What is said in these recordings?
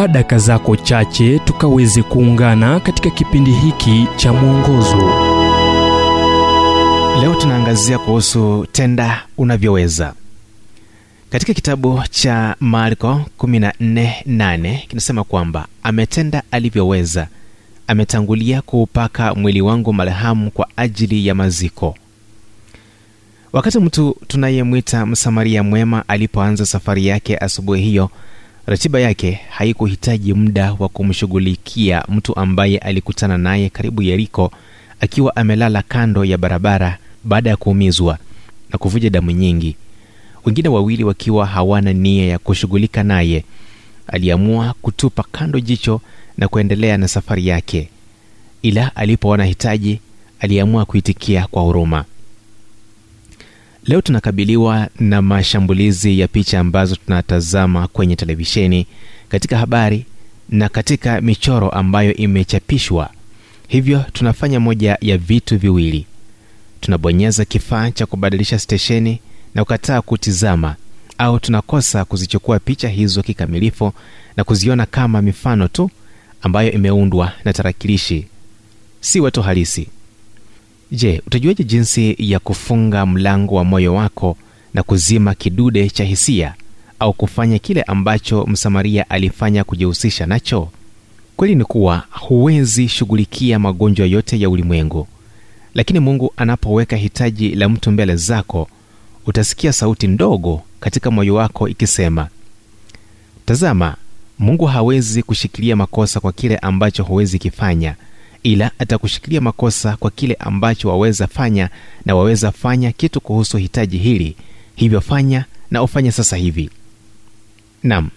Chukua dakika zako chache tukaweze kuungana katika kipindi hiki cha mwongozo. Leo tunaangazia kuhusu tenda unavyoweza. Katika kitabu cha Marko 14:8 kinasema kwamba ametenda alivyoweza, ametangulia kuupaka mwili wangu marhamu kwa ajili ya maziko. Wakati mtu tunayemwita Msamaria mwema alipoanza safari yake asubuhi hiyo, ratiba yake haikuhitaji muda wa kumshughulikia mtu ambaye alikutana naye karibu Yeriko akiwa amelala kando ya barabara baada ya kuumizwa na kuvuja damu nyingi. Wengine wawili wakiwa hawana nia ya kushughulika naye, aliamua kutupa kando jicho na kuendelea na safari yake. Ila alipoona hitaji, aliamua kuitikia kwa huruma. Leo tunakabiliwa na mashambulizi ya picha ambazo tunatazama kwenye televisheni, katika habari na katika michoro ambayo imechapishwa. Hivyo tunafanya moja ya vitu viwili. Tunabonyeza kifaa cha kubadilisha stesheni na kukataa kutizama, au tunakosa kuzichukua picha hizo kikamilifu na kuziona kama mifano tu ambayo imeundwa na tarakilishi, si watu halisi. Je, utajuaje jinsi ya kufunga mlango wa moyo wako na kuzima kidude cha hisia, au kufanya kile ambacho Msamaria alifanya kujihusisha nacho? Kweli ni kuwa huwezi shughulikia magonjwa yote ya ulimwengu, lakini Mungu anapoweka hitaji la mtu mbele zako, utasikia sauti ndogo katika moyo wako ikisema, tazama, Mungu hawezi kushikilia makosa kwa kile ambacho huwezi kifanya, ila atakushikilia makosa kwa kile ambacho waweza fanya, na waweza fanya kitu kuhusu hitaji hili. Hivyo fanya na ufanye sasa hivi. Naam,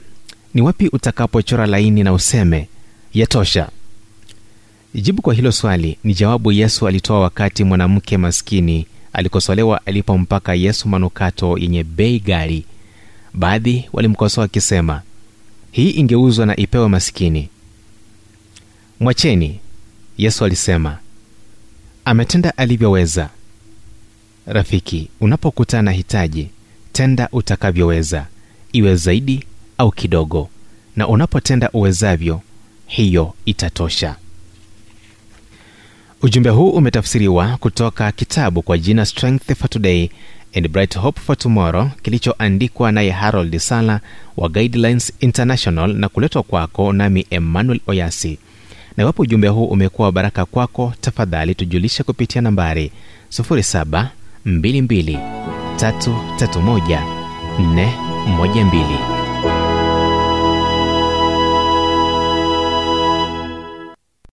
ni wapi utakapochora laini na useme, yatosha? Jibu kwa hilo swali ni jawabu Yesu alitoa wakati mwanamke maskini alikosolewa alipompaka Yesu manukato yenye bei ghali. Baadhi walimkosoa wakisema, hii ingeuzwa na ipewe maskini. Mwacheni, Yesu alisema, ametenda alivyoweza. Rafiki, unapokutana hitaji, tenda utakavyoweza, iwe zaidi au kidogo, na unapotenda uwezavyo, hiyo itatosha. Ujumbe huu umetafsiriwa kutoka kitabu kwa jina Strength for Today and Bright Hope for Tomorrow, kilichoandikwa naye Harold Sala wa Guidelines International na kuletwa kwako nami Emmanuel Oyasi. Na wapo ujumbe huu umekuwa baraka kwako, tafadhali tujulishe kupitia nambari 0722 331 412.